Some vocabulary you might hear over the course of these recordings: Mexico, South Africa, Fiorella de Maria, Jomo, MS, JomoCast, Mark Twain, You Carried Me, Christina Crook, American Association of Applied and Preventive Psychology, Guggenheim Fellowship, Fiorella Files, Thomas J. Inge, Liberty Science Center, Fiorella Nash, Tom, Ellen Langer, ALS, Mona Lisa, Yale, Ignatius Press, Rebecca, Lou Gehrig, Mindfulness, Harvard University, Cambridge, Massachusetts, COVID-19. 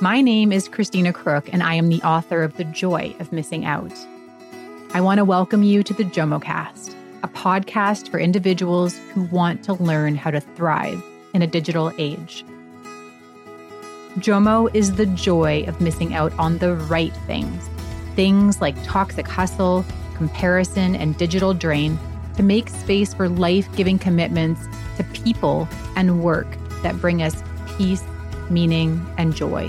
My name is Christina Crook, and I am the author of The Joy of Missing Out. I want to welcome you to the JomoCast, a podcast for individuals who want to learn how to thrive in a digital age. Jomo is the joy of missing out on the right things, things like toxic hustle, comparison, and digital drain to make space for life-giving commitments to people and work that bring us peace, meaning, and joy.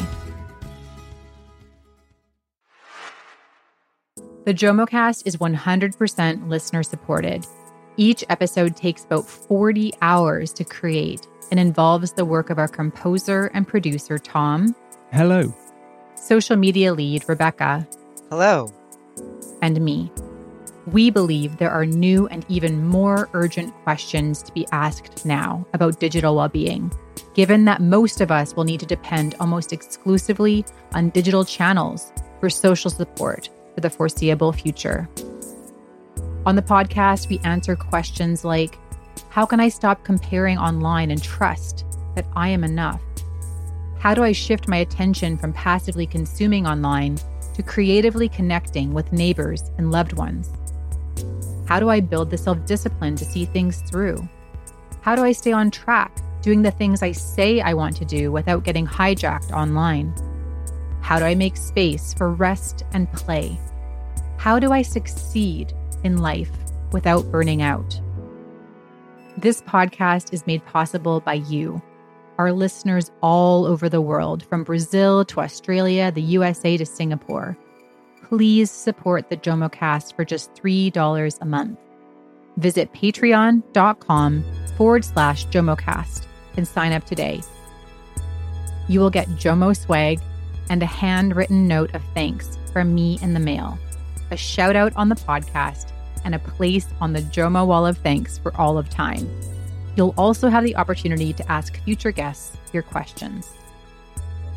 The JomoCast is 100% listener-supported. Each episode takes about 40 hours to create and involves the work of our composer and producer, Tom. Hello. Social media lead, Rebecca. Hello. And me. We believe there are new and even more urgent questions to be asked now about digital well-being, given that most of us will need to depend almost exclusively on digital channels for social support for the foreseeable future. On the podcast, we answer questions like, how can I stop comparing online and trust that I am enough? How do I shift my attention from passively consuming online to creatively connecting with neighbors and loved ones? How do I build the self-discipline to see things through? How do I stay on track, doing the things I say I want to do without getting hijacked online? How do I make space for rest and play? How do I succeed in life without burning out? This podcast is made possible by you, our listeners all over the world, from Brazil to Australia, the USA to Singapore. Please support the JomoCast for just $3 a month. Visit patreon.com/JomoCast and sign up today. You will get Jomo swag and a handwritten note of thanks from me in the mail, a shout out on the podcast, and a place on the Jomo Wall of Thanks for all of time. You'll also have the opportunity to ask future guests your questions.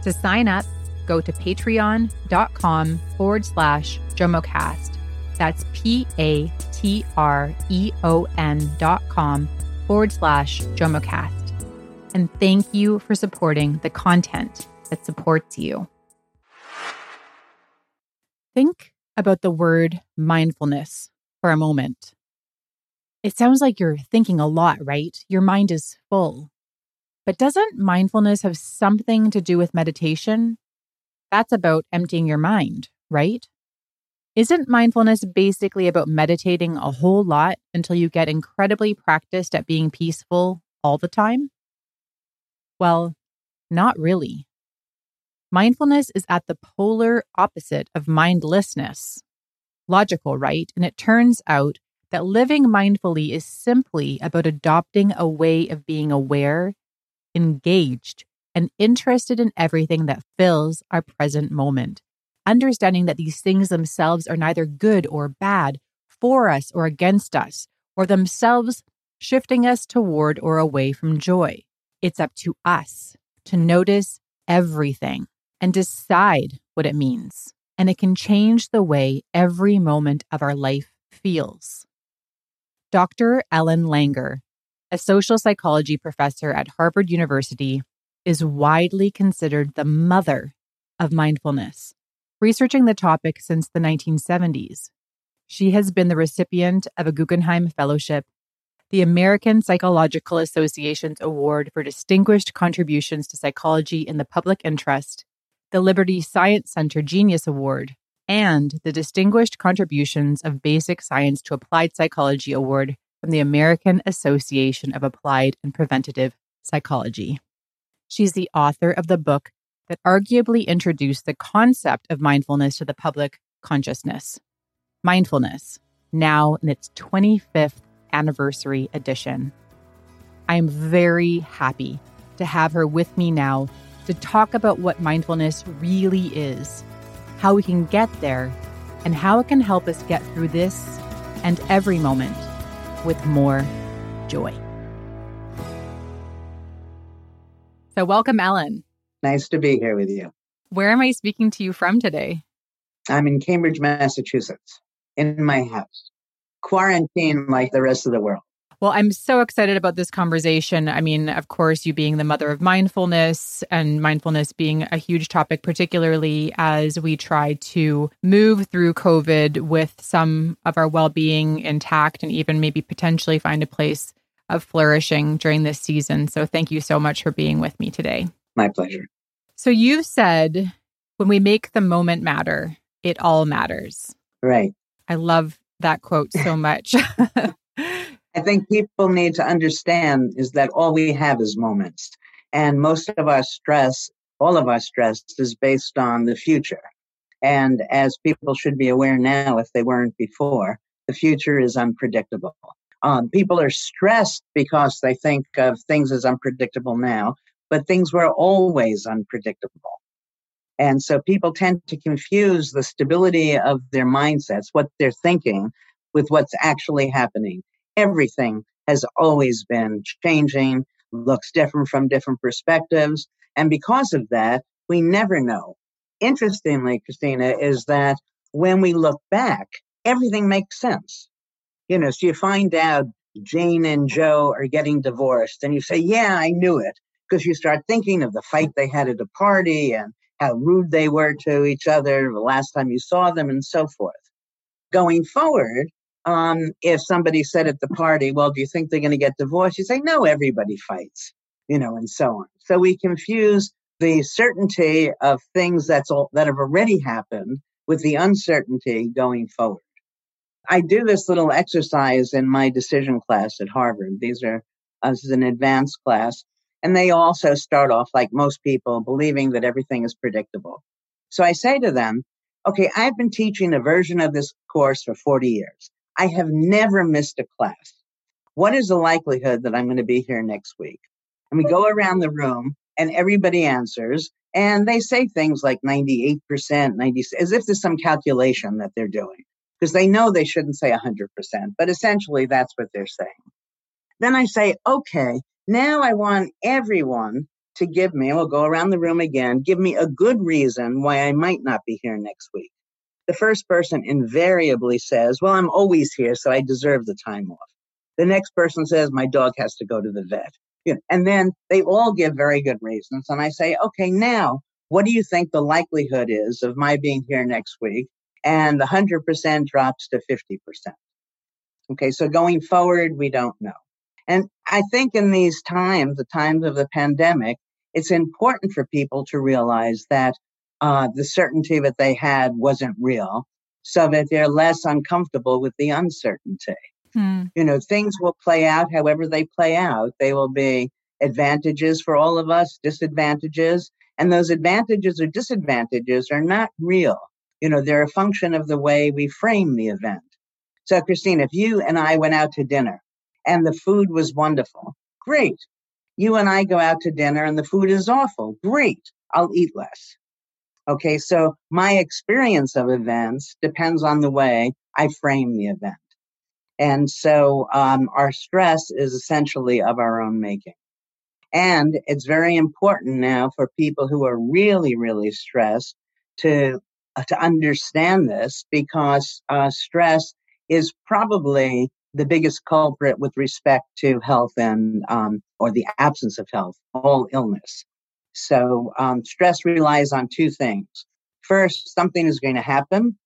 To sign up, go to patreon.com/JomoCast. That's patreon.com/JomoCast. And thank you for supporting the content that supports you. Think about the word mindfulness for a moment. It sounds like you're thinking a lot, right? Your mind is full. But doesn't mindfulness have something to do with meditation? That's about emptying your mind, right? Isn't mindfulness basically about meditating a whole lot until you get incredibly practiced at being peaceful all the time? Well, not really. Mindfulness is at the polar opposite of mindlessness. Logical, right? And it turns out that living mindfully is simply about adopting a way of being aware, engaged, and interested in everything that fills our present moment, understanding that these things themselves are neither good or bad, for us or against us, or themselves shifting us toward or away from joy. It's up to us to notice everything and decide what it means. And it can change the way every moment of our life feels. Dr. Ellen Langer, a social psychology professor at Harvard University, is widely considered the mother of mindfulness, researching the topic since the 1970s. She has been the recipient of a Guggenheim Fellowship, the American Psychological Association's Award for Distinguished Contributions to Psychology in the Public Interest, the Liberty Science Center Genius Award, and the Distinguished Contributions of Basic Science to Applied Psychology Award from the American Association of Applied and Preventive Psychology. She's the author of the book that arguably introduced the concept of mindfulness to the public consciousness, Mindfulness, now in its 25th anniversary edition. I am very happy to have her with me now to talk about what mindfulness really is, how we can get there, and how it can help us get through this and every moment with more joy. So welcome, Ellen. Nice to be here with you. Where am I speaking to you from today? I'm in Cambridge, Massachusetts, in my house, quarantined like the rest of the world. Well, I'm so excited about this conversation. I mean, of course, you being the mother of mindfulness and mindfulness being a huge topic, particularly as we try to move through COVID with some of our well-being intact and even maybe potentially find a place of flourishing during this season. So thank you so much for being with me today. My pleasure. So you said, when we make the moment matter, it all matters. Right. I love that quote so much. I think people need to understand is that all we have is moments. And most of our stress, all of our stress is based on the future. And as people should be aware now, if they weren't before, the future is unpredictable. People are stressed because they think of things as unpredictable now, but things were always unpredictable. And so people tend to confuse the stability of their mindsets, what they're thinking, with what's actually happening. Everything has always been changing, looks different from different perspectives. And because of that, we never know. Interestingly, Christina, is that when we look back, everything makes sense. You know, so you find out Jane and Joe are getting divorced and you say, yeah, I knew it. Because you start thinking of the fight they had at a party and how rude they were to each other the last time you saw them and so forth. Going forward, if somebody said at the party, well, do you think they're going to get divorced? You say, no, everybody fights, you know, and so on. So we confuse the certainty of things that have already happened with the uncertainty going forward. I do this little exercise in my decision class at Harvard. This is an advanced class. And they also start off, like most people, believing that everything is predictable. So I say to them, okay, I've been teaching a version of this course for 40 years. I have never missed a class. What is the likelihood that I'm going to be here next week? And we go around the room and everybody answers and they say things like 98%, 96%, as if there's some calculation that they're doing because they know they shouldn't say 100%, but essentially that's what they're saying. Then I say, okay, now I want everyone to give me, we'll go around the room again, give me a good reason why I might not be here next week. The first person invariably says, well, I'm always here, so I deserve the time off. The next person says, my dog has to go to the vet. You know, and then they all give very good reasons. And I say, okay, now, what do you think the likelihood is of my being here next week? And 100% drops to 50%. Okay, so going forward, we don't know. And I think in these times, the times of the pandemic, it's important for people to realize that the certainty that they had wasn't real, so that they're less uncomfortable with the uncertainty. You know, things will play out however they play out. They will be advantages for all of us, disadvantages. And those advantages or disadvantages are not real. You know, they're a function of the way we frame the event. So, Christine, if you and I went out to dinner and the food was wonderful, great. You and I go out to dinner and the food is awful, great. I'll eat less. Okay, so my experience of events depends on the way I frame the event. And so our stress is essentially of our own making. And it's very important now for people who are really, really stressed to understand this because stress is probably the biggest culprit with respect to health and or the absence of health, all illness. So stress relies on two things. First, something is going to happen.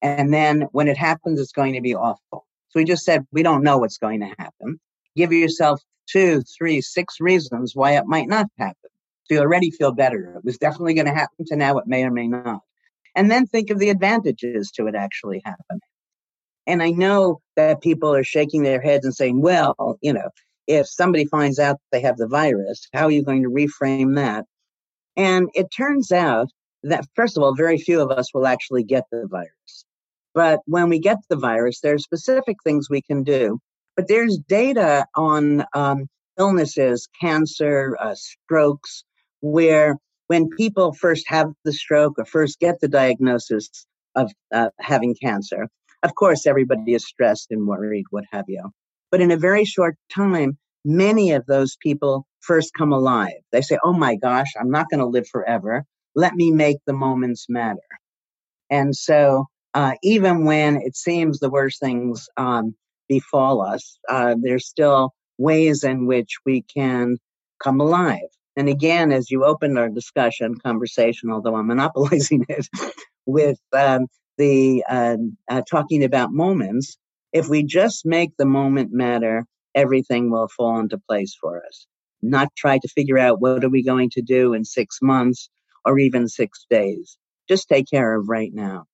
And then when it happens, it's going to be awful. So we just said, we don't know what's going to happen. Give yourself 2, 3, 6 reasons why it might not happen. So you already feel better. It was definitely going to happen to now it may or may not. And then think of the advantages to it actually happening. And I know that people are shaking their heads and saying, well, you know, if somebody finds out they have the virus, how are you going to reframe that? And it turns out that, first of all, very few of us will actually get the virus. But when we get the virus, there are specific things we can do. But there's data on illnesses, cancer, strokes, where when people first have the stroke or first get the diagnosis of having cancer, of course, everybody is stressed and worried, what have you. But in a very short time, many of those people first come alive. They say, oh my gosh, I'm not going to live forever. Let me make the moments matter. And so even when it seems the worst things befall us. There's still ways in which we can come alive. And again, as you opened our conversation, although I'm monopolizing it, with talking about moments, if we just make the moment matter, everything will fall into place for us. Not try to figure out what are we going to do in 6 months or even 6 days. Just take care of right now.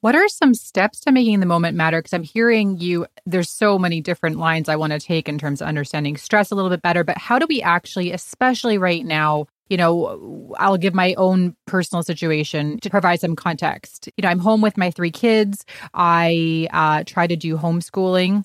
What are some steps to making the moment matter? Because I'm hearing you, there's so many different lines I want to take in terms of understanding stress a little bit better, but how do we actually, especially right now, you know, I'll give my own personal situation to provide some context. You know, I'm home with my 3 kids. I try to do homeschooling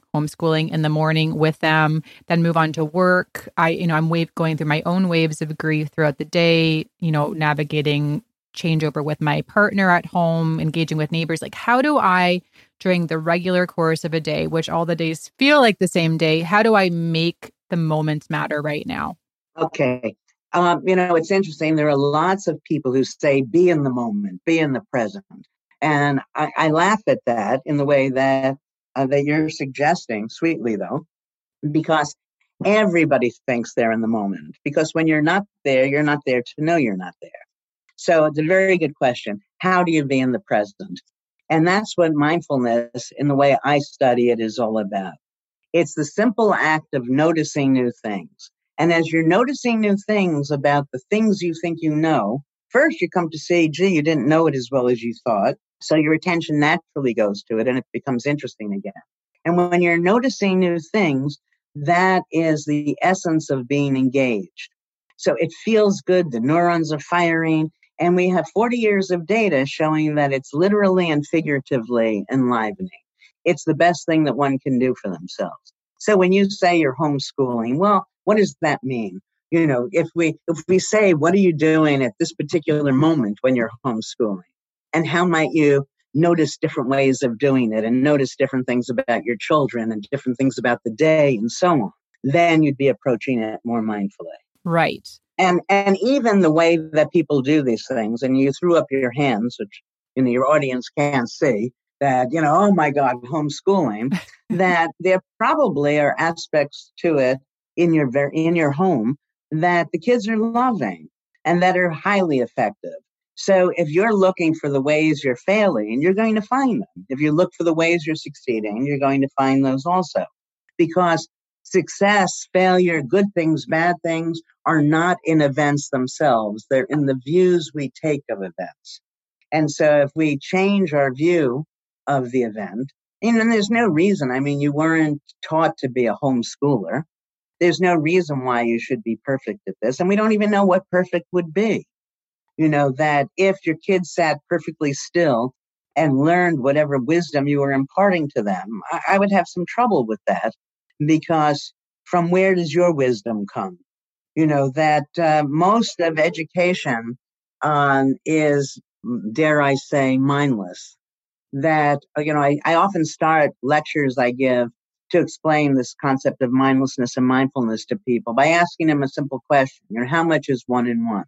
in the morning with them, then move on to work. I'm going through my own waves of grief throughout the day, you know, navigating changeover with my partner at home, engaging with neighbors. Like, how do I, during the regular course of a day, which all the days feel like the same day, how do I make the moments matter right now? Okay. It's interesting. There are lots of people who say, be in the moment, be in the present. And I laugh at that in the way that that you're suggesting, sweetly though, because everybody thinks they're in the moment. Because when you're not there to know you're not there. So it's a very good question. How do you be in the present? And that's what mindfulness, in the way I study it, is all about. It's the simple act of noticing new things. And as you're noticing new things about the things you think you know, first you come to see, gee, you didn't know it as well as you thought. So your attention naturally goes to it and it becomes interesting again. And when you're noticing new things, that is the essence of being engaged. So it feels good. The neurons are firing. And we have 40 years of data showing that it's literally and figuratively enlivening. It's the best thing that one can do for themselves. So when you say you're homeschooling, well, what does that mean? You know, if we say, what are you doing at this particular moment when you're homeschooling? And how might you notice different ways of doing it and notice different things about your children and different things about the day and so on? Then you'd be approaching it more mindfully. Right. And even the way that people do these things, and you threw up your hands, which your audience can't see, that, oh my God, homeschooling, that there probably are aspects to it in your home that the kids are loving and that are highly effective. So if you're looking for the ways you're failing, you're going to find them. If you look for the ways you're succeeding, you're going to find those also. Because success, failure, good things, bad things are not in events themselves. They're in the views we take of events. And so if we change our view of the event, and there's no reason, you weren't taught to be a homeschooler. There's no reason why you should be perfect at this. And we don't even know what perfect would be. That if your kids sat perfectly still and learned whatever wisdom you were imparting to them, I would have some trouble with that. Because from where does your wisdom come? Most of education is, dare I say, mindless. That, I often start lectures I give to explain this concept of mindlessness and mindfulness to people by asking them a simple question. How much is 1 and 1?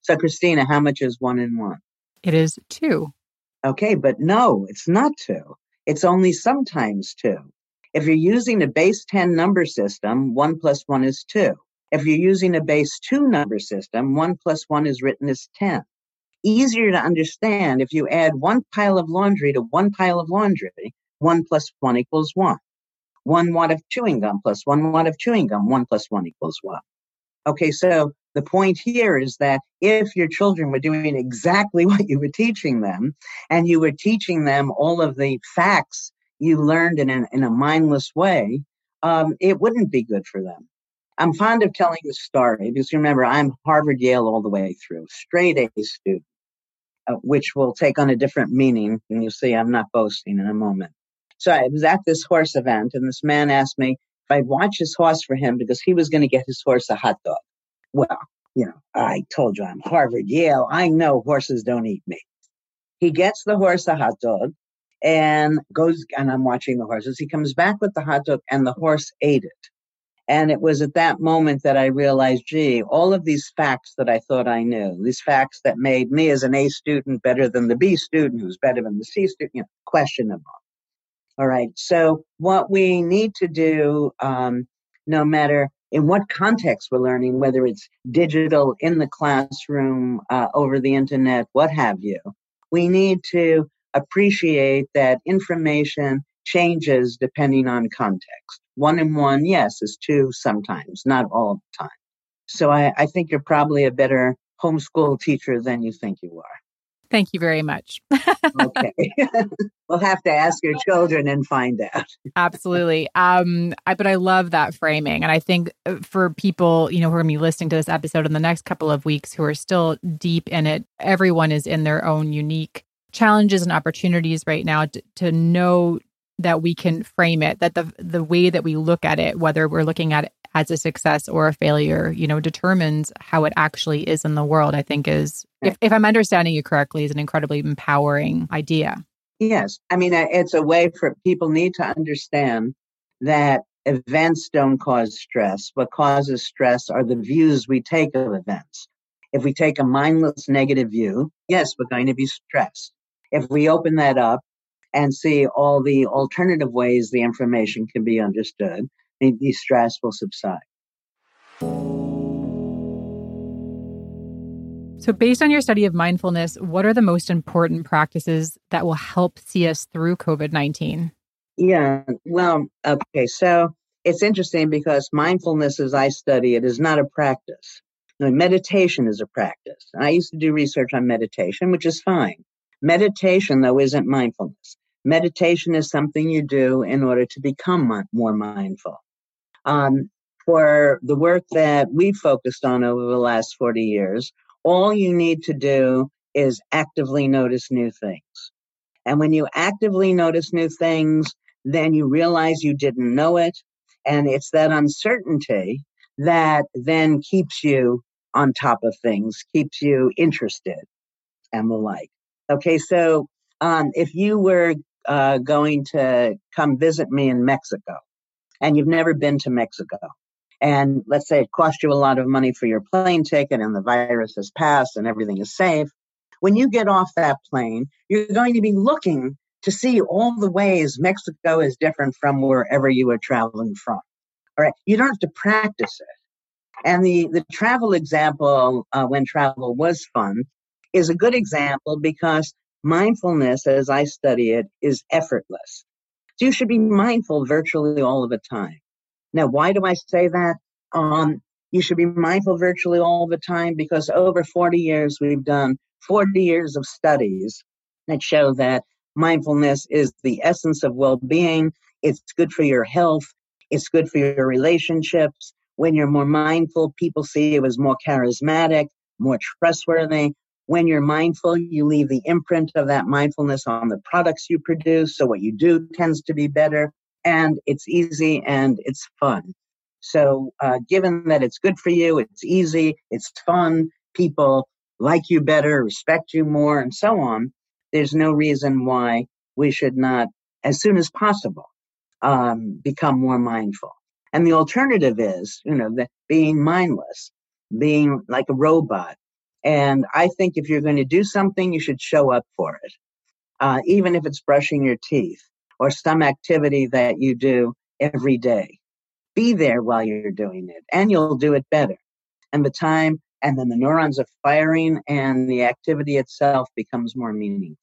So, Christina, how much is 1 and 1? It is 2. Okay, but no, it's not 2. It's only sometimes 2. If you're using a base 10 number system, 1 plus 1 is 2. If you're using a base 2 number system, 1 plus 1 is written as 10. Easier to understand if you add 1 pile of laundry to 1 pile of laundry, 1 plus 1 equals 1. 1 wad of chewing gum plus 1 wad of chewing gum, 1 plus 1 equals 1. Okay, so the point here is that if your children were doing exactly what you were teaching them, and you were teaching them all of the facts you learned in a mindless way, it wouldn't be good for them. I'm fond of telling the story because remember, I'm Harvard, Yale all the way through, straight A student, which will take on a different meaning. And you'll see I'm not boasting in a moment. So I was at this horse event and this man asked me if I'd watch his horse for him because he was going to get his horse a hot dog. Well, I told you I'm Harvard, Yale. I know horses don't eat meat. He gets the horse a hot dog. And goes, and I'm watching the horses. He comes back with the hot dog and the horse ate it. And it was at that moment that I realized, gee, all of these facts that I thought I knew, these facts that made me as an A student better than the B student, who's better than the C student, question them all. All right. So what we need to do, no matter in what context we're learning, whether it's digital, in the classroom, over the internet, what have you, we need to appreciate that information changes depending on context. One in one, yes, is two sometimes, not all the time. So I think you're probably a better homeschool teacher than you think you are. Thank you very much. Okay. We'll have to ask your children and find out. Absolutely. But I love that framing. And I think for people, you know, who are going to be listening to this episode in the next couple of weeks who are still deep in it, everyone is in their own unique challenges and opportunities right now to know that we can frame it, that the way that we look at it, whether we're looking at it as a success or a failure, you know, determines how it actually is in the world, I think is, if I'm understanding you correctly, is an incredibly empowering idea. Yes. I mean, it's a way for people need to understand that events don't cause stress. What causes stress are the views we take of events. If we take a mindless negative view, yes, we're going to be stressed. If we open that up and see all the alternative ways the information can be understood, the stress will subside. So based on your study of mindfulness, what are the most important practices that will help see us through COVID-19? Yeah, well, okay. So it's interesting because mindfulness, as I study it, is not a practice. I mean, meditation is a practice. I used to do research on meditation, which is fine. Meditation, though, isn't mindfulness. Meditation is something you do in order to become more mindful. For the work that we've focused on over the last 40 years, all you need to do is actively notice new things. And when you actively notice new things, then you realize you didn't know it. And it's that uncertainty that then keeps you on top of things, keeps you interested and the like. Okay, so if you were going to come visit me in Mexico and you've never been to Mexico, and let's say it cost you a lot of money for your plane ticket and the virus has passed and everything is safe, when you get off that plane, you're going to be looking to see all the ways Mexico is different from wherever you are traveling from. All right, you don't have to practice it. And the travel example, when travel was fun, is a good example because mindfulness, as I study it, is effortless. So you should be mindful virtually all of the time. Now, why do I say that? You should be mindful virtually all the time because over 40 years, we've done 40 years of studies that show that mindfulness is the essence of well-being. It's good for your health. It's good for your relationships. When you're more mindful, people see you as more charismatic, more trustworthy. When you're mindful, you leave the imprint of that mindfulness on the products you produce. So what you do tends to be better, and it's easy and it's fun. So given that it's good for you, it's easy, it's fun, people like you better, respect you more, and so on, there's no reason why we should not, as soon as possible, become more mindful. And the alternative is, you know, being mindless, being like a robot. And I think if you're going to do something, you should show up for it, even if it's brushing your teeth or some activity that you do every day. Be there while you're doing it, and you'll do it better. And the time, and then the neurons are firing, and the activity itself becomes more meaningful.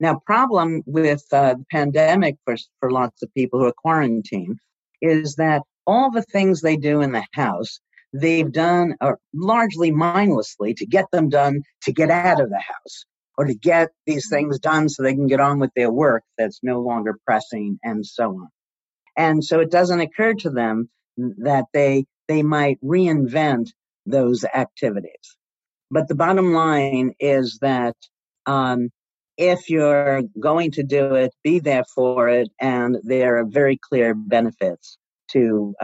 Now, problem with the pandemic for lots of people who are quarantined is that all the things they do in the house they've done or largely mindlessly to get them done, to get out of the house or to get these things done so they can get on with their work that's no longer pressing and so on. And so it doesn't occur to them that they might reinvent those activities. But the bottom line is that if you're going to do it, be there for it. And there are very clear benefits to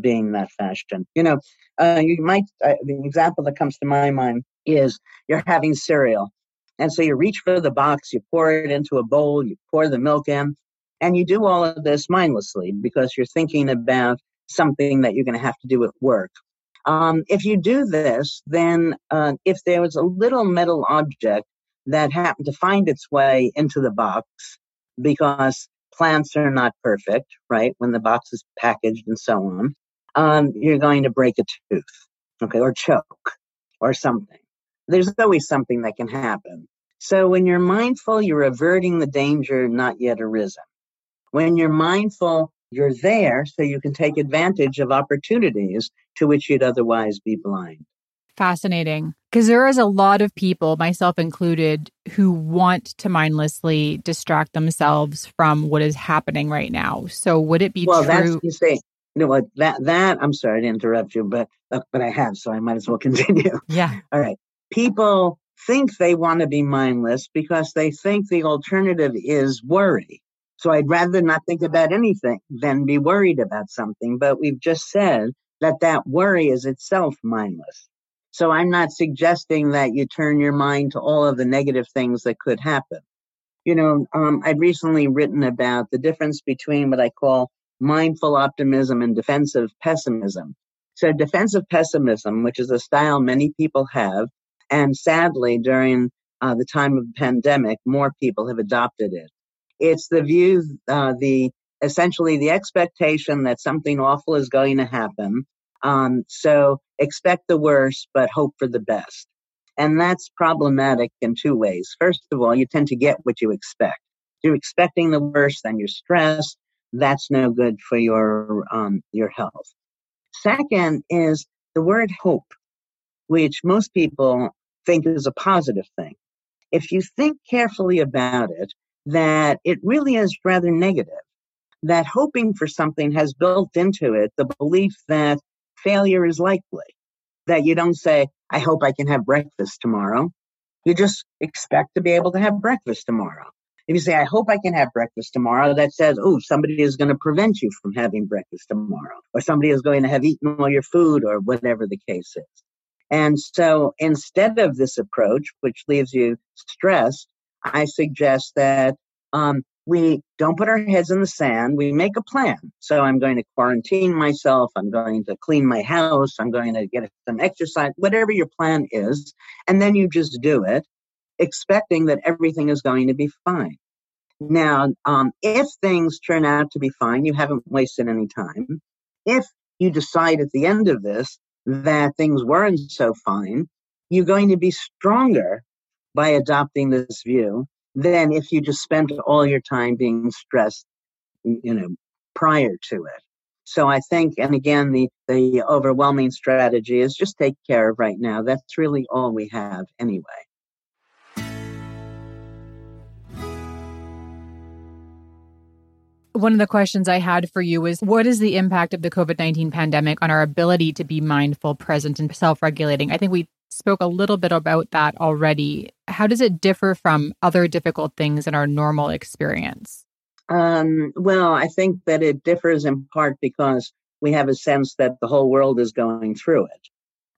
being that fashion. You know, you might, the example that comes to my mind is you're having cereal. And so you reach for the box, you pour it into a bowl, you pour the milk in, and you do all of this mindlessly because you're thinking about something that you're going to have to do at work. If you do this, then if there was a little metal object that happened to find its way into the box because plants are not perfect, right? When the box is packaged and so on, you're going to break a tooth, okay, or choke or something. There's always something that can happen. So when you're mindful, you're averting the danger not yet arisen. When you're mindful, you're there so you can take advantage of opportunities to which you'd otherwise be blind. Fascinating. Because there is a lot of people, myself included, who want to mindlessly distract themselves from what is happening right now. So would it be true? Well, that's the thing. No, that I'm sorry to interrupt you, but I have, so I might as well continue. Yeah. All right. People think they want to be mindless because they think the alternative is worry. So I'd rather not think about anything than be worried about something. But we've just said that worry is itself mindless. So I'm not suggesting that you turn your mind to all of the negative things that could happen. You know, I'd recently written about the difference between what I call mindful optimism and defensive pessimism. So defensive pessimism, which is a style many people have, and sadly, during the time of the pandemic, more people have adopted it. It's the view, essentially the expectation that something awful is going to happen. So expect the worst, but hope for the best. And that's problematic in two ways. First of all, you tend to get what you expect. If you're expecting the worst, then you're stressed. That's no good for your health. Second is the word hope, which most people think is a positive thing. If you think carefully about it, that it really is rather negative, that hoping for something has built into it the belief that failure is likely, that you don't say, I hope I can have breakfast tomorrow. You just expect to be able to have breakfast tomorrow. If you say, I hope I can have breakfast tomorrow, that says, oh, somebody is going to prevent you from having breakfast tomorrow, or somebody is going to have eaten all your food, or whatever the case is. And so instead of this approach, which leaves you stressed, I suggest that we don't put our heads in the sand. We make a plan. So I'm going to quarantine myself. I'm going to clean my house. I'm going to get some exercise, whatever your plan is. And then you just do it, expecting that everything is going to be fine. Now, if things turn out to be fine, you haven't wasted any time. If you decide at the end of this that things weren't so fine, you're going to be stronger by adopting this view than if you just spent all your time being stressed, you know, prior to it. So I think, and again, the overwhelming strategy is just take care of right now. That's really all we have anyway. One of the questions I had for you is, what is the impact of the COVID-19 pandemic on our ability to be mindful, present, and self-regulating? I think we spoke a little bit about that already. How does it differ from other difficult things in our normal experience? Well, I think that it differs in part because we have a sense that the whole world is going through it,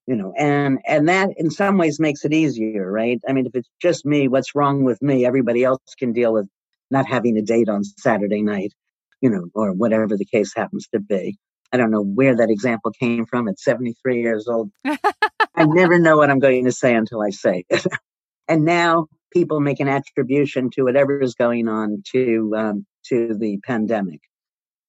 you know, and that in some ways makes it easier, right? I mean, if it's just me, what's wrong with me? Everybody else can deal with not having a date on Saturday night, you know, or whatever the case happens to be. I don't know where that example came from at 73 years old. I never know what I'm going to say until I say it. And now people make an attribution to whatever is going on to the pandemic.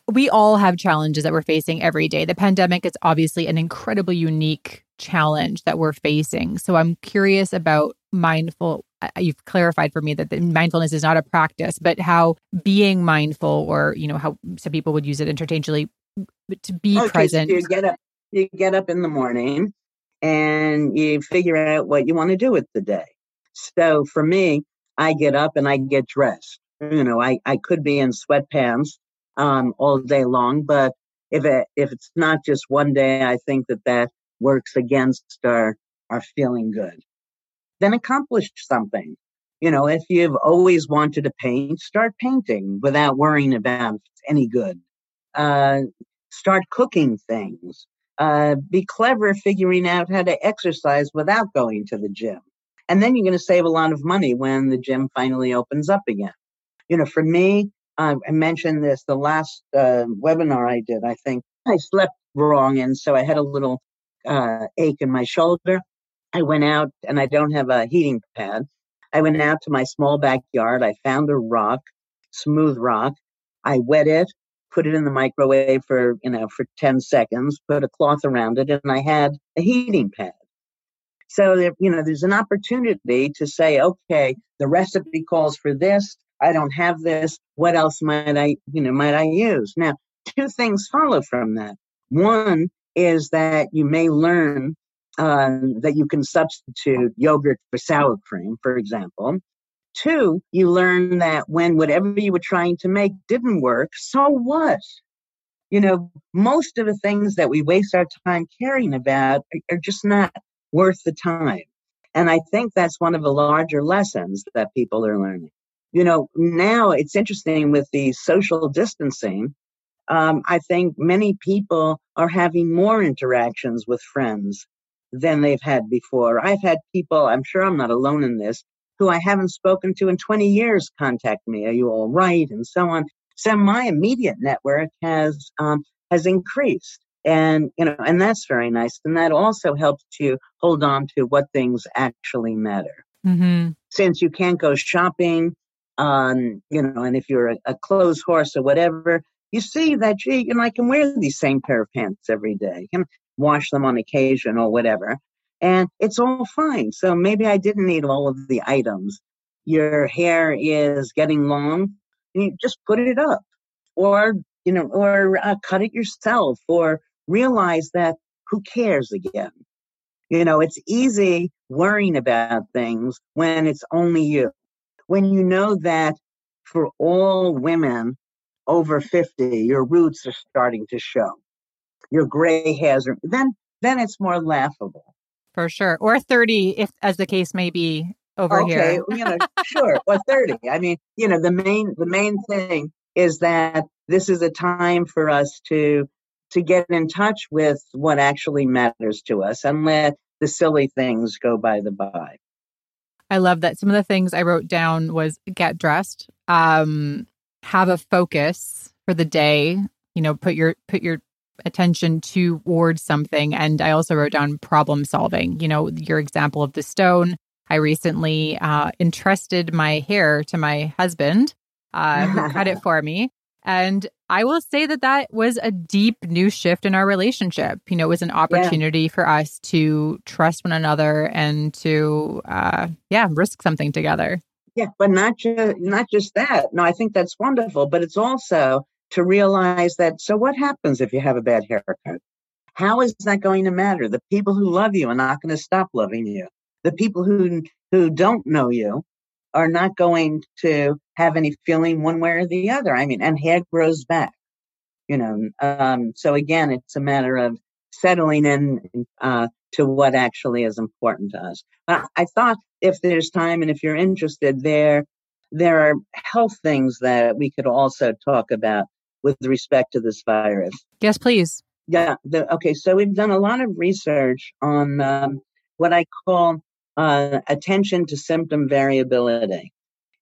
We all have challenges that we're facing every day. The pandemic is obviously an incredibly unique challenge that we're facing. So I'm curious about mindful. You've clarified for me that the mindfulness is not a practice, but how being mindful, or, you know, how some people would use it interchangeably, to be present. So you get up in the morning and you figure out what you want to do with the day. So for me, I get up and I get dressed. You know, I could be in sweatpants all day long, but if it's not just one day, I think that works against our feeling good. Then accomplish something. You know, if you've always wanted to paint, start painting without worrying about if it's any good. Start cooking things. Be clever figuring out how to exercise without going to the gym. And then you're going to save a lot of money when the gym finally opens up again. You know, for me, I mentioned this, the last webinar I did, I think I slept wrong. And so I had a little ache in my shoulder. I went out, and I don't have a heating pad. I went out to my small backyard. I found a rock, smooth rock, I wet it, put it in the microwave for 10 seconds, put a cloth around it, and I had a heating pad. So, there's an opportunity to say, okay, the recipe calls for this. I don't have this. What else might I use? Now, two things follow from that. One is that you may learn that you can substitute yogurt for sour cream, for example. Two, you learn that when whatever you were trying to make didn't work, so what? Most of the things that we waste our time caring about are just not worth the time. And I think that's one of the larger lessons that people are learning. Now it's interesting with the social distancing. I think many people are having more interactions with friends than they've had before. I've had people, I'm sure I'm not alone in this, who I haven't spoken to in 20 years contact me. Are you all right? And so on. So my immediate network has increased. And, and that's very nice. And that also helps you hold on to what things actually matter. Mm-hmm. Since you can't go shopping, and if you're a clothes horse or whatever, you see that, I can wear these same pair of pants every day. I can wash them on occasion or whatever. And it's all fine. So maybe I didn't need all of the items. Your hair is getting long. You just put it up or cut it yourself, or realize that who cares again? It's easy worrying about things when it's only you. When you know that for all women over 50, your roots are starting to show. Your gray hairs are, then it's more laughable. For sure. Or 30, if as the case may be over here. Okay, sure. Or 30. I mean, the main thing is that this is a time for us to get in touch with what actually matters to us and let the silly things go by the by. I love that. Some of the things I wrote down was get dressed, have a focus for the day, put your attention towards something. And I also wrote down problem solving, your example of the stone. I recently entrusted my hair to my husband, who cut it for me. And I will say that was a deep new shift in our relationship. It was an opportunity for us to trust one another and to, risk something together. Yeah, but not just that. No, I think that's wonderful, but it's also to realize that, so what happens if you have a bad haircut? How is that going to matter? The people who love you are not going to stop loving you. The people who don't know you are not going to have any feeling one way or the other. I mean, and hair grows back, So again, it's a matter of settling in to what actually is important to us. But I thought if there's time and if you're interested, there are health things that we could also talk about with respect to this virus. Yes, please. Yeah. So we've done a lot of research on what I call attention to symptom variability.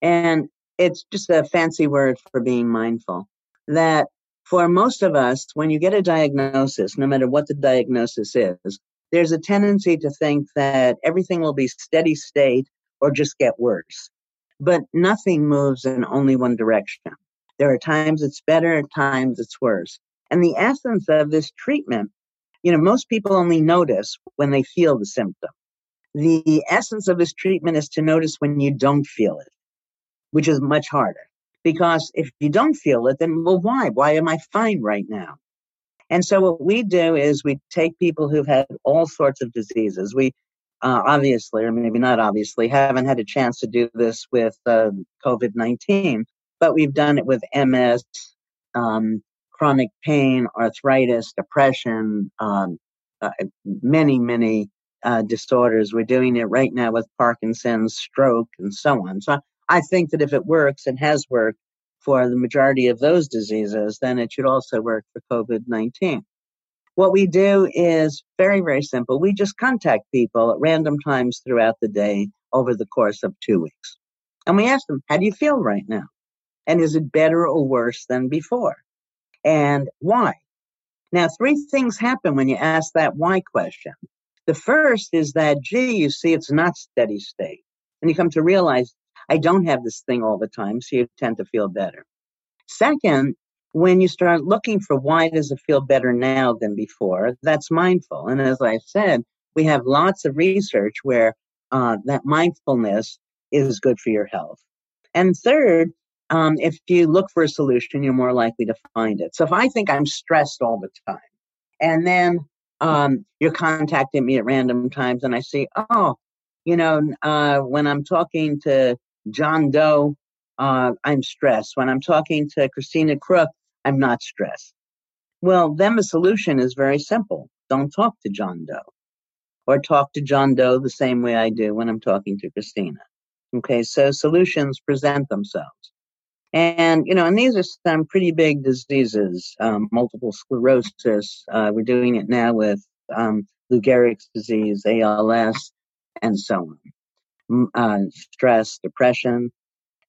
And it's just a fancy word for being mindful that for most of us, when you get a diagnosis, no matter what the diagnosis is, there's a tendency to think that everything will be steady state or just get worse. But nothing moves in only one direction. There are times it's better, times it's worse. And the essence of this treatment, most people only notice when they feel the symptom. The essence of this treatment is to notice when you don't feel it, which is much harder. Because if you don't feel it, then, well, why? Why am I fine right now? And so what we do is we take people who've had all sorts of diseases. We obviously, or maybe not obviously, haven't had a chance to do this with COVID-19, but we've done it with MS, chronic pain, arthritis, depression, many disorders. We're doing it right now with Parkinson's, stroke, and so on. So I think that if it works and has worked for the majority of those diseases, then it should also work for COVID-19. What we do is very, very simple. We just contact people at random times throughout the day over the course of 2 weeks. And we ask them, how do you feel right now? And is it better or worse than before? And why? Now, three things happen when you ask that why question. The first is that, you see, it's not steady state. And you come to realize, I don't have this thing all the time, so you tend to feel better. Second, when you start looking for why does it feel better now than before, that's mindful. And as I said, we have lots of research where that mindfulness is good for your health. And third, if you look for a solution, you're more likely to find it. So if I think I'm stressed all the time, and then you're contacting me at random times, and I see, when I'm talking to John Doe, I'm stressed. When I'm talking to Christina Crook, I'm not stressed. Well, then the solution is very simple. Don't talk to John Doe, or talk to John Doe the same way I do when I'm talking to Christina. Okay, so solutions present themselves. And, and these are some pretty big diseases, multiple sclerosis. We're doing it now with Lou Gehrig's disease, ALS, and so on. Stress, depression.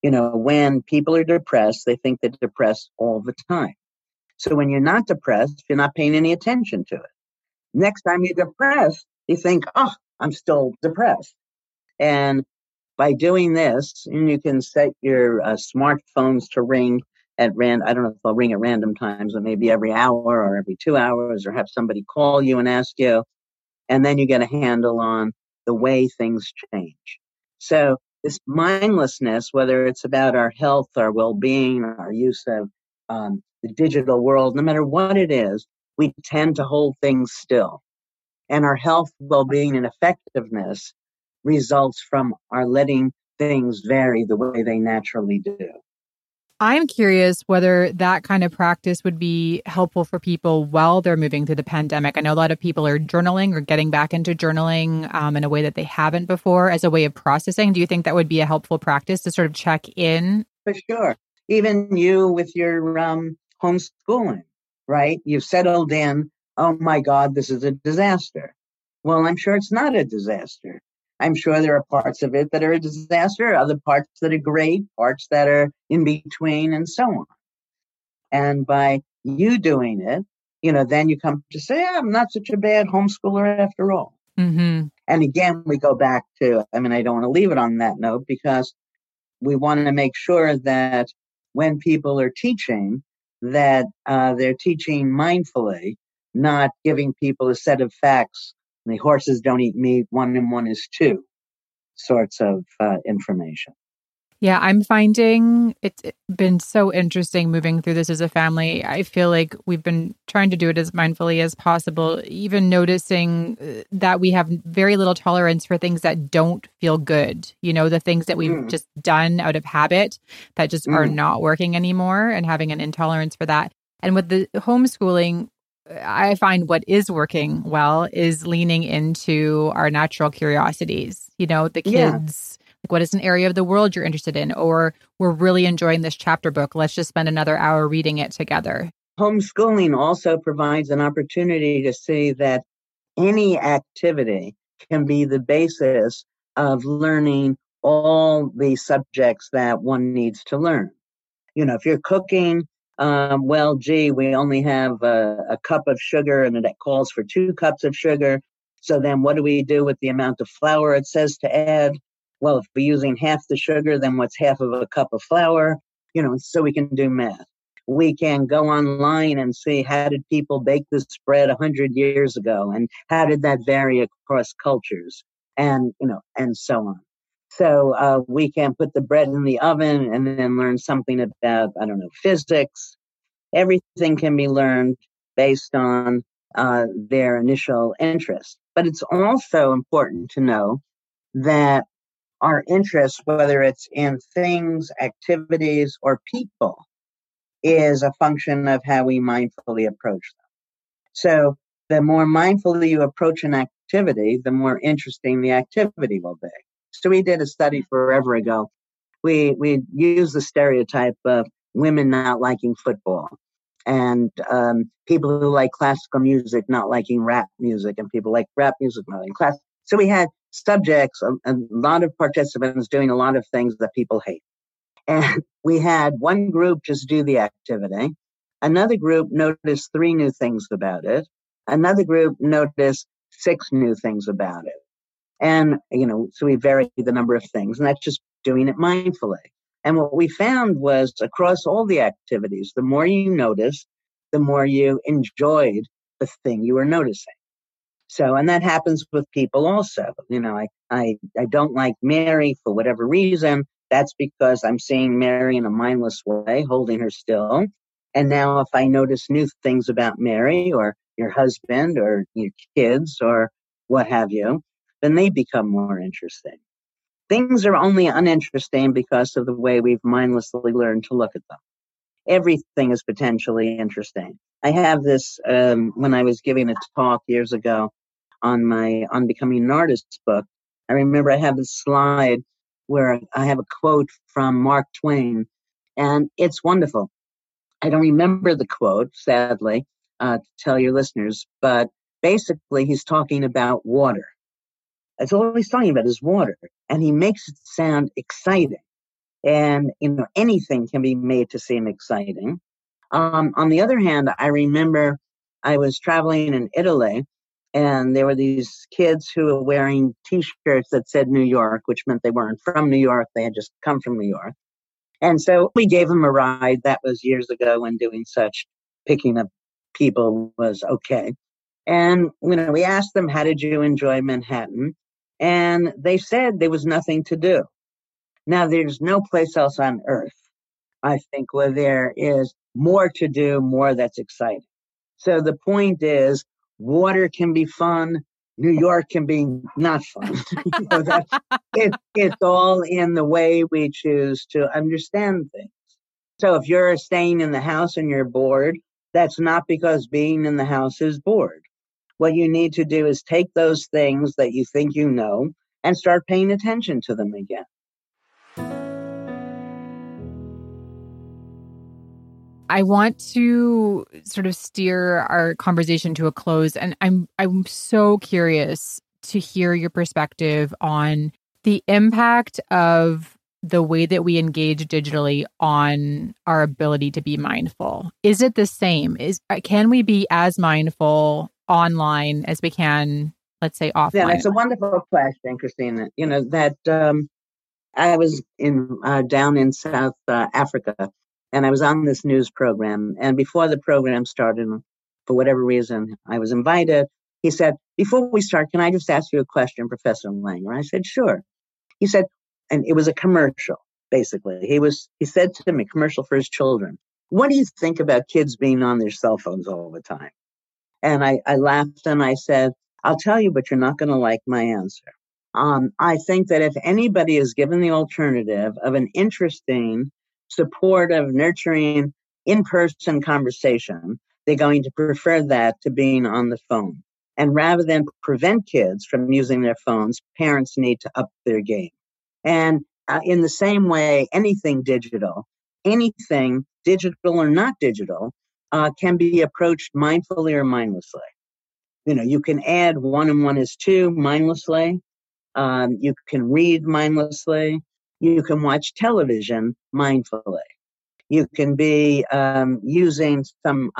When people are depressed, they think they're depressed all the time. So when you're not depressed, you're not paying any attention to it. Next time you're depressed, you think, I'm still depressed. And by doing this, and you can set your smartphones to ring at I don't know if they'll ring at random times, or maybe every hour or every 2 hours, or have somebody call you and ask you, and then you get a handle on the way things change. So this mindlessness, whether it's about our health, our well-being, our use of the digital world, no matter what it is, we tend to hold things still. And our health, well-being, and effectiveness results from our letting things vary the way they naturally do. I'm curious whether that kind of practice would be helpful for people while they're moving through the pandemic. I know a lot of people are journaling or getting back into journaling in a way that they haven't before as a way of processing. Do you think that would be a helpful practice to sort of check in? For sure. Even you with your homeschooling, right? You've settled in, oh my God, this is a disaster. Well, I'm sure it's not a disaster. I'm sure there are parts of it that are a disaster, other parts that are great, parts that are in between, and so on. And by you doing it, then you come to say, I'm not such a bad homeschooler after all. Mm-hmm. And again, we go back to, I don't want to leave it on that note, because we want to make sure that when people are teaching, that they're teaching mindfully, not giving people a set of facts. The horses don't eat meat, one and one is two sorts of information. Yeah, I'm finding it's been so interesting moving through this as a family. I feel like we've been trying to do it as mindfully as possible, even noticing that we have very little tolerance for things that don't feel good. The things that we've just done out of habit that just are not working anymore, and having an intolerance for that. And with the homeschooling, I find what is working well is leaning into our natural curiosities. The kids, like, what is an area of the world you're interested in? Or we're really enjoying this chapter book. Let's just spend another hour reading it together. Homeschooling also provides an opportunity to see that any activity can be the basis of learning all the subjects that one needs to learn. If you're cooking, we only have a cup of sugar, and it calls for 2 cups of sugar. So then what do we do with the amount of flour it says to add? Well, if we're using half the sugar, then what's half of a cup of flour? So we can do math. We can go online and see, how did people bake this bread 100 years ago? And how did that vary across cultures? And, and so on. So we can put the bread in the oven and then learn something about, physics. Everything can be learned based on their initial interest. But it's also important to know that our interest, whether it's in things, activities, or people, is a function of how we mindfully approach them. So the more mindfully you approach an activity, the more interesting the activity will be. So we did a study forever ago. We used the stereotype of women not liking football, and people who like classical music not liking rap music, and people like rap music not liking class. So we had subjects, a lot of participants doing a lot of things that people hate. And we had one group just do the activity. Another group noticed 3 new things about it. Another group noticed 6 new things about it. And, so we vary the number of things, and that's just doing it mindfully. And what we found was across all the activities, the more you noticed, the more you enjoyed the thing you were noticing. So, and that happens with people also. You know, I don't like Mary for whatever reason. That's because I'm seeing Mary in a mindless way, holding her still. And now if I notice new things about Mary or your husband or your kids or what have you, then they become more interesting. Things are only uninteresting because of the way we've mindlessly learned to look at them. Everything is potentially interesting. I have this when I was giving a talk years ago on my On Becoming an Artist book. I remember I have this slide where I have a quote from Mark Twain, and it's wonderful. I don't remember the quote, sadly, to tell your listeners, but basically he's talking about water. That's all he's talking about is water, and he makes it sound exciting. And, you know, anything can be made to seem exciting. On the other hand, I remember I was traveling in Italy, and there were these kids who were wearing T-shirts that said New York, which meant they weren't from New York. They had just come from New York. And so we gave them a ride. That was years ago when doing such picking up people was okay. And, you know, we asked them, how did you enjoy Manhattan? And they said there was nothing to do. Now, there's no place else on earth, I think, where there is more to do, more that's exciting. So the point is, water can be fun. New York can be not fun. You know, it's all in the way we choose to understand things. So if you're staying in the house and you're bored, that's not because being in the house is bored. What you need to do is take those things that you think you know and start paying attention to them again. I want to sort of steer our conversation to a close, and I'm so curious to hear your perspective on the impact of the way that we engage digitally on our ability to be mindful. Is it the same? Can we be as mindful online as we can, let's say, offline? Yeah, that's a wonderful question, Christina. You know, that I was in down in South Africa. And I was on this news program. And before the program started, for whatever reason, I was invited. He said, before we start, can I just ask you a question, Professor Langer? I said, sure. He said, and it was a commercial, basically. He said to me, commercial for his children. What do you think about kids being on their cell phones all the time? And I laughed and I said, I'll tell you, but you're not going to like my answer. I think that if anybody is given the alternative of an interesting, supportive, nurturing, in-person conversation, they're going to prefer that to being on the phone. And rather than prevent kids from using their phones, parents need to up their game. And in the same way, anything digital or not digital, can be approached mindfully or mindlessly. You know, you can add 1 and 1 is 2 mindlessly. You can read mindlessly. You can watch television mindfully. You can be using some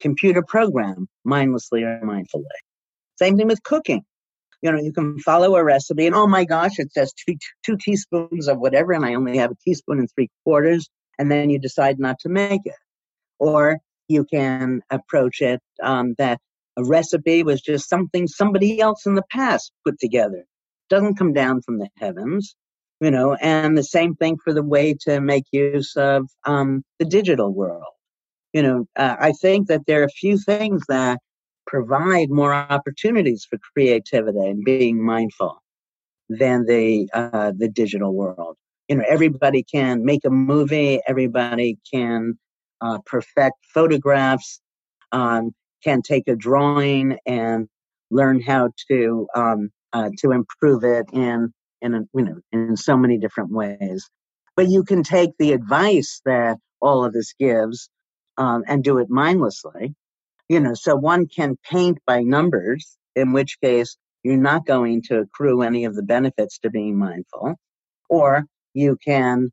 computer program mindlessly or mindfully. Same thing with cooking. You know, you can follow a recipe and, oh my gosh, it says two teaspoons of whatever, and I only have a teaspoon and 3/4, and then you decide not to make it. Or you can approach it that a recipe was just something somebody else in the past put together. Doesn't come down from the heavens. You know, and the same thing for the way to make use of the digital world. You know, I think that there are a few things that provide more opportunities for creativity and being mindful than the digital world. You know, everybody can make a movie. Everybody can perfect photographs, can take a drawing and learn how to improve it in so many different ways. But you can take the advice that all of this gives and do it mindlessly. You know, so one can paint by numbers, in which case you're not going to accrue any of the benefits to being mindful. Or you can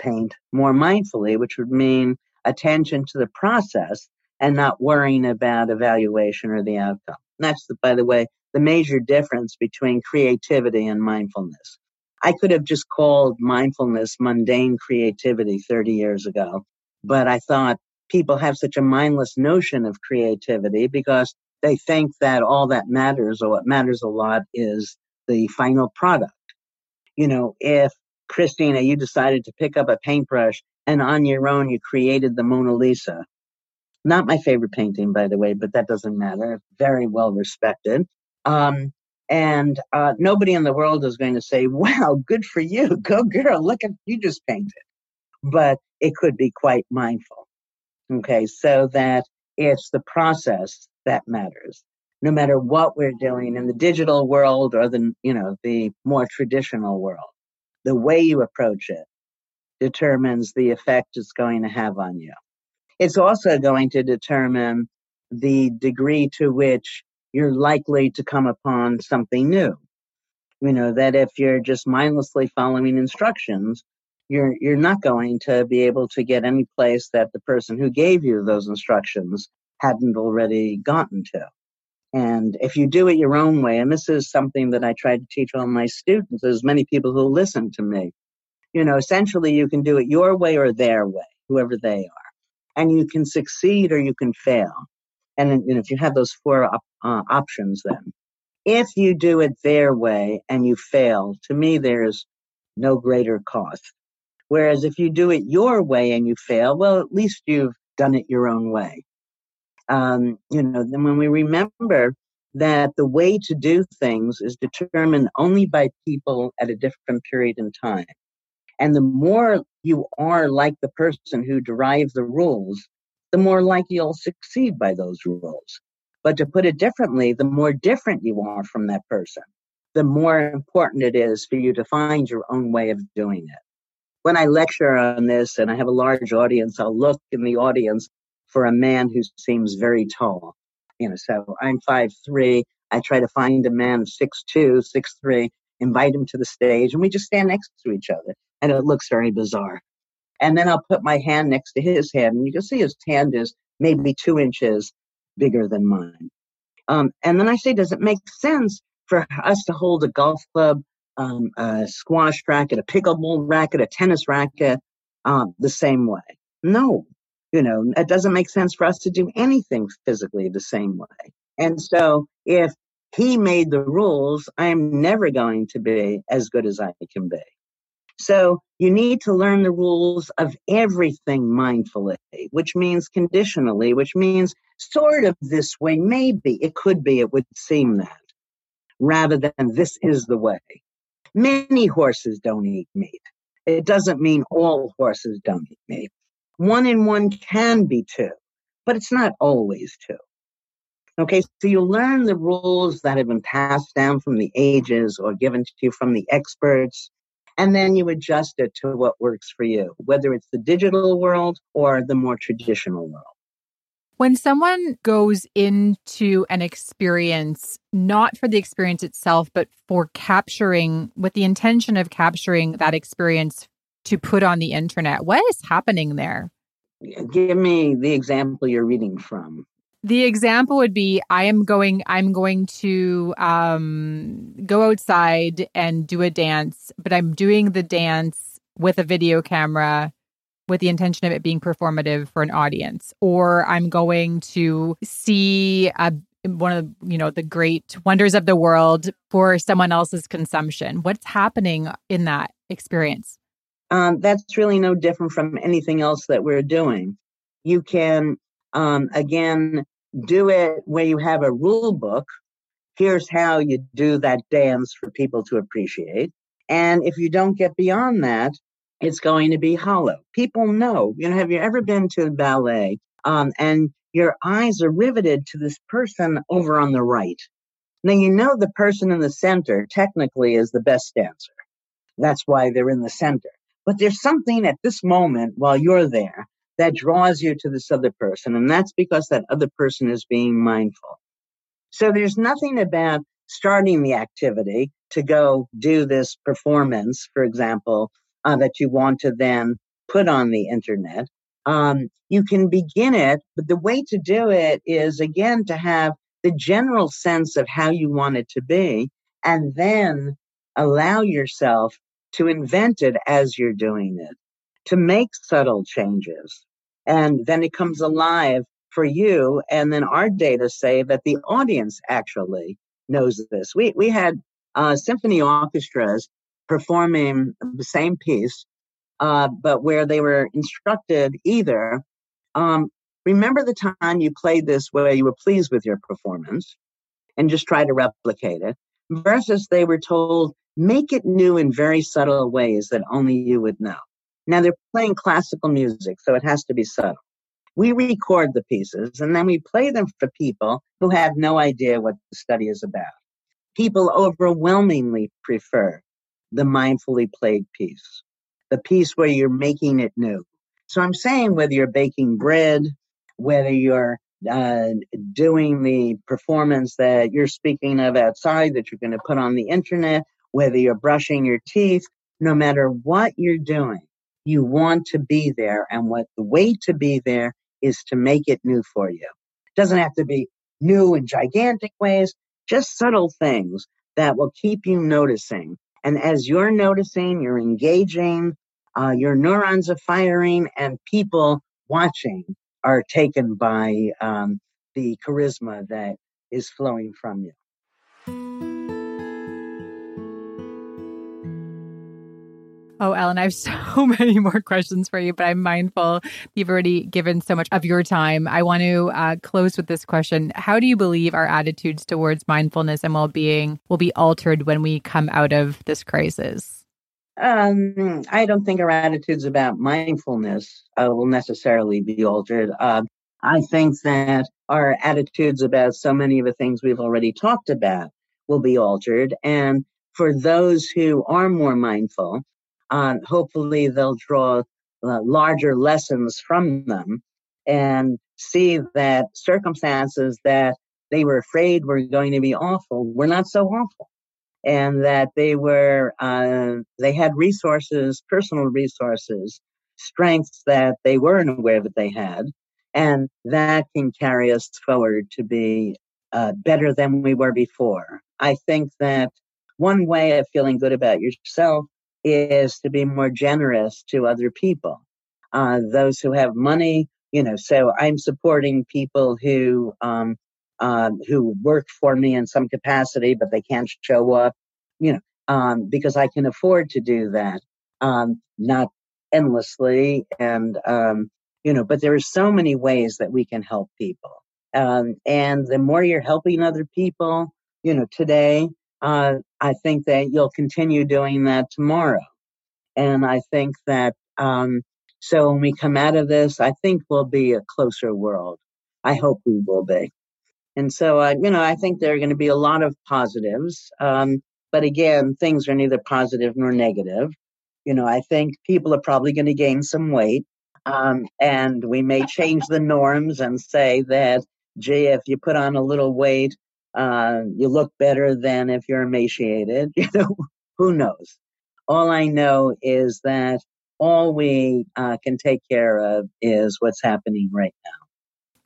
paint more mindfully, which would mean attention to the process and not worrying about evaluation or the outcome. And that's, by the way, the major difference between creativity and mindfulness. I could have just called mindfulness mundane creativity 30 years ago, but I thought people have such a mindless notion of creativity because they think that all that matters or what matters a lot is the final product. You know, if Christina, you decided to pick up a paintbrush and on your own, you created the Mona Lisa. Not my favorite painting, by the way, but that doesn't matter. Very well respected. And nobody in the world is going to say, wow, good for you. Go girl. Look at you just painted. But it could be quite mindful. Okay. So that it's the process that matters, no matter what we're doing in the digital world or the, you know, the more traditional world. The way you approach it determines the effect it's going to have on you. It's also going to determine the degree to which you're likely to come upon something new. You know, that if you're just mindlessly following instructions, you're not going to be able to get any place that the person who gave you those instructions hadn't already gotten to. And if you do it your own way, and this is something that I try to teach all my students, there's many people who listen to me, you know, essentially you can do it your way or their way, whoever they are. And you can succeed or you can fail. And you know, if you have those four options, then if you do it their way and you fail, to me, there's no greater cost. Whereas if you do it your way and you fail, well, at least you've done it your own way. You know, then when we remember that the way to do things is determined only by people at a different period in time. And the more you are like the person who derived the rules, the more likely you'll succeed by those rules. But to put it differently, the more different you are from that person, the more important it is for you to find your own way of doing it. When I lecture on this and I have a large audience, I'll look in the audience for a man who seems very tall. You know, so I'm 5'3". I try to find a man of 6'2", 6'3", invite him to the stage, and we just stand next to each other. And it looks very bizarre. And then I'll put my hand next to his hand, and you can see his hand is maybe 2 inches bigger than mine. And then I say, does it make sense for us to hold a golf club, a squash racket, a pickleball racket, a tennis racket the same way? No, you know, it doesn't make sense for us to do anything physically the same way. And so if he made the rules, I am never going to be as good as I can be. So you need to learn the rules of everything mindfully, which means conditionally, which means sort of this way, maybe, it could be, it would seem that, rather than this is the way. Many horses don't eat meat. It doesn't mean all horses don't eat meat. 1 and 1 can be 2, but it's not always 2. Okay, so you learn the rules that have been passed down from the ages or given to you from the experts. And then you adjust it to what works for you, whether it's the digital world or the more traditional world. When someone goes into an experience, not for the experience itself, but for capturing, with the intention of capturing that experience to put on the internet, what is happening there? Give me the example you're reading from. The example would be, I'm going to go outside and do a dance, but I'm doing the dance with a video camera with the intention of it being performative for an audience. Or I'm going to see one of the, you know, the great wonders of the world for someone else's consumption. What's happening in that experience? That's really no different from anything else that we're doing. You can, again, do it where you have a rule book. Here's how you do that dance for people to appreciate. And if you don't get beyond that, it's going to be hollow. People know, you know, have you ever been to a ballet? And your eyes are riveted to this person over on the right. Now, you know, the person in the center technically is the best dancer. That's why they're in the center. But there's something at this moment while you're there that draws you to this other person. And that's because that other person is being mindful. So there's nothing about starting the activity to go do this performance, for example, that you want to then put on the internet. You can begin it, but the way to do it is, again, to have the general sense of how you want it to be and then allow yourself to invent it as you're doing it, to make subtle changes. And then it comes alive for you. And then our data say that the audience actually knows this. We had symphony orchestras performing the same piece, but where they were instructed either, remember the time you played this where you were pleased with your performance and just try to replicate it, versus they were told, make it new in very subtle ways that only you would know. Now, they're playing classical music, so it has to be subtle. We record the pieces, and then we play them for people who have no idea what the study is about. People overwhelmingly prefer the mindfully played piece, the piece where you're making it new. So I'm saying whether you're baking bread, whether you're doing the performance that you're speaking of outside that you're going to put on the internet, whether you're brushing your teeth, no matter what you're doing, you want to be there. And what the way to be there is to make it new for you. It doesn't have to be new in gigantic ways, just subtle things that will keep you noticing. And as you're noticing, you're engaging, your neurons are firing, and people watching are taken by the charisma that is flowing from you. Oh, Ellen, I have so many more questions for you, but I'm mindful you've already given so much of your time. I want to close with this question. How do you believe our attitudes towards mindfulness and well-being will be altered when we come out of this crisis? I don't think our attitudes about mindfulness will necessarily be altered. I think that our attitudes about so many of the things we've already talked about will be altered. And for those who are more mindful, hopefully they'll draw larger lessons from them and see that circumstances that they were afraid were going to be awful were not so awful, and that they were they had resources, personal resources, strengths that they weren't aware that they had, and that can carry us forward to be better than we were before. I think that one way of feeling good about yourself is to be more generous to other people. Those who have money, so I'm supporting people who work for me in some capacity, but they can't show up, because I can afford to do that, not endlessly. And, but there are so many ways that we can help people. And the more you're helping other people, today, I think that you'll continue doing that tomorrow. And I think that, so when we come out of this, I think we'll be a closer world. I hope we will be. And so, I think there are going to be a lot of positives. But again, things are neither positive nor negative. I think people are probably going to gain some weight. And we may change the norms and say that, gee, if you put on a little weight, you look better than if you're emaciated. Who knows? All I know is that all we can take care of is what's happening right now.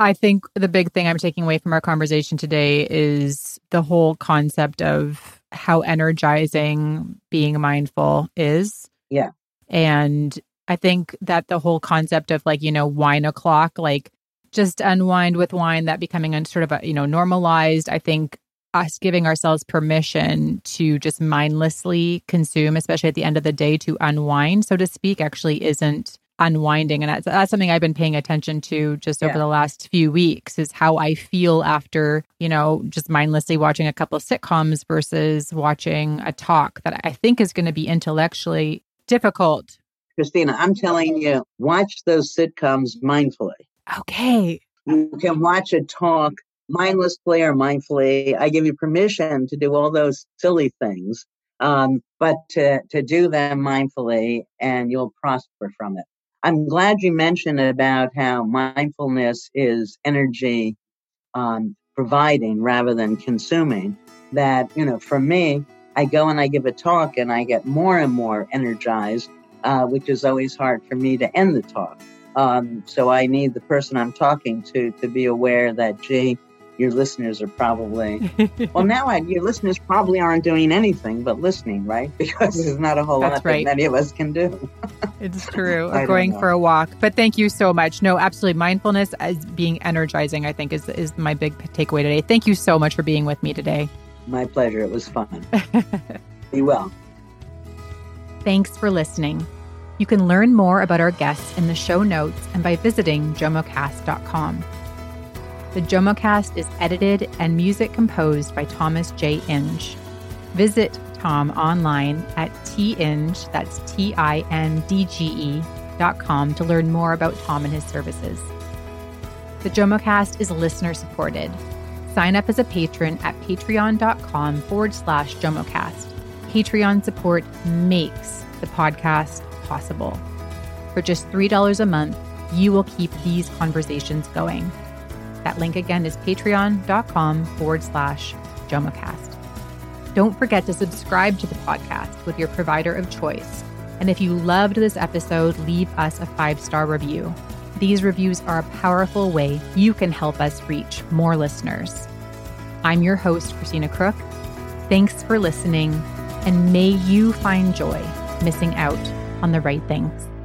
I think the big thing I'm taking away from our conversation today is the whole concept of how energizing being mindful is. Yeah. And I think that the whole concept of wine o'clock, just unwind with wine, that becoming normalized. I think us giving ourselves permission to just mindlessly consume, especially at the end of the day, to unwind, so to speak, actually isn't unwinding. And that's something I've been paying attention to just over the last few weeks, is how I feel after, just mindlessly watching a couple of sitcoms versus watching a talk that I think is going to be intellectually difficult. Christina, I'm telling you, watch those sitcoms mindfully. Okay. You can watch a talk mindlessly or mindfully. I give you permission to do all those silly things, but to do them mindfully, and you'll prosper from it. I'm glad you mentioned about how mindfulness is energy providing rather than consuming. That, for me, I go and I give a talk and I get more and more energized, which is always hard for me to end the talk. So I need the person I'm talking to be aware that, your listeners are probably, well, now your listeners probably aren't doing anything but listening, right? Because there's not a whole lot that many of us can do. It's true. Or going for a walk. But thank you so much. No, absolutely. Mindfulness as being energizing, I think, is my big takeaway today. Thank you so much for being with me today. My pleasure. It was fun. Be well. Thanks for listening. You can learn more about our guests in the show notes and by visiting JomoCast.com. The JomoCast is edited and music composed by Thomas J. Inge. Visit Tom online at tinge, that's TINDGE.com to learn more about Tom and his services. The JomoCast is listener supported. Sign up as a patron at patreon.com/JomoCast. Patreon support makes the podcast possible. For just $3 a month, you will keep these conversations going. That link again is patreon.com/JomoCast. Don't forget to subscribe to the podcast with your provider of choice. And if you loved this episode, leave us a 5-star review. These reviews are a powerful way you can help us reach more listeners. I'm your host, Christina Crook. Thanks for listening, and may you find joy missing out on the right things.